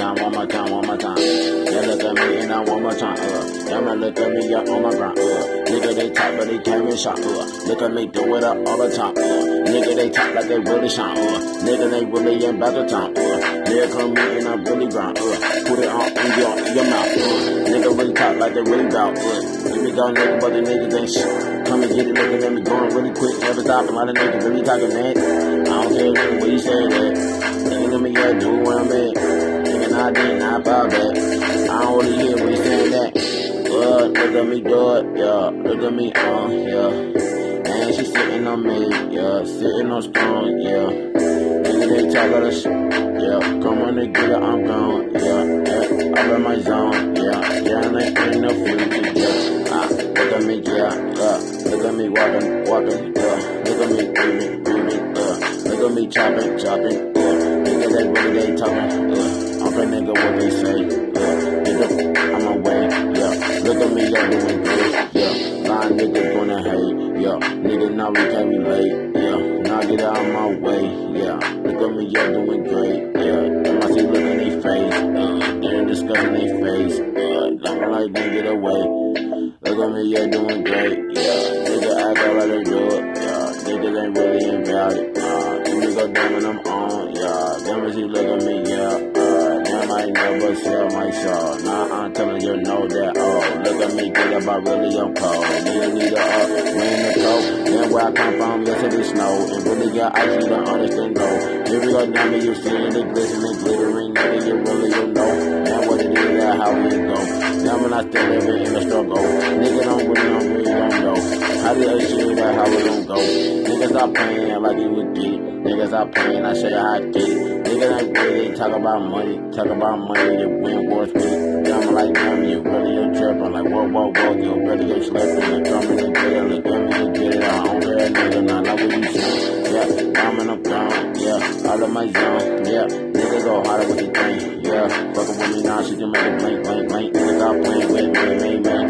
time, one more time, one more time. They look at me and I one more time, They might look at me up on my grind, Nigga, they talk, but they can't be shot, Look at me do it up all the time, Nigga, they talk like they really shine, Nigga, they really ain't about the time, They come me and I really grind, Put it on in your mouth, Nigga, really talk like they really doubt, Give me down, nigga, but the niggas ain't shit. Come and get it, nigga, let me going really quick. Never stop, a lot of niggas really talking that. I don't care, nigga, what you say that. Nigga, let me get do where I'm at. Nigga, nah, I did not buy back. I don't really hear what you saying that. Look at me do it, yeah. Look at me, yeah. And she sitting on me, yeah. Sitting on strong, yeah. Nigga, they talk about us, yeah. Come on, nigga, get it, I'm gone, yeah. I'm in my zone, yeah. Yeah, and I ain't no future, yeah. Look at me, yeah. Look at me walking, walking, yeah. Look at me breathing, breathing, yeah. Look at me chopping, chopping, yeah. Nigga, they really ain't talking, yeah. I'm a nigga, what they say, yeah. Nigga, I'm away, yeah. Look at me, yeah, doing good, yeah. Lying niggas gonna hate, yeah. Nigga, now we can't be late, yeah. Now get out of my way, yeah. Look at me, yeah, doing great, yeah. And I see look in their face, They're discussing their face, Looking like they get away. Look at me, yeah, doing great, yeah. Nigga, I got like they do it, yeah. Niggas ain't really about it, Niggas go down when I'm on, yeah. Damn it, she look at me, yeah. Damn, I ain't never sell my soul. Nah, I'm telling you, know that, Look at me, get up, I really am cold. Nigga, need to up, we in the cold. Damn, where I come from, yes, it be snow. It really got ice, you don't understand, though. Here we go, down me, you see it, it glistening, glittering. Nigga, you really don't know. Damn, what it is, that how we go. Now when I still living in the struggle, nigga don't really don't know. How did I shit about how we don't go? Niggas stop playing like it would be. Niggas stop playing, I show you how I get. Niggas ain't really talk about money, you win wars with. Then I'm like, damn, you really a trip. I'm like, whoa, you really a slip. You drumming and get it, look at me, you get it. I don't care, nigga, not like what you say. Yeah, I'm in a ground, yeah, out of my zone, yeah. Niggas go harder with the thing, yeah. Fuckin' with me now, she can make it blink, blink, blink. Niggas stop playing with me,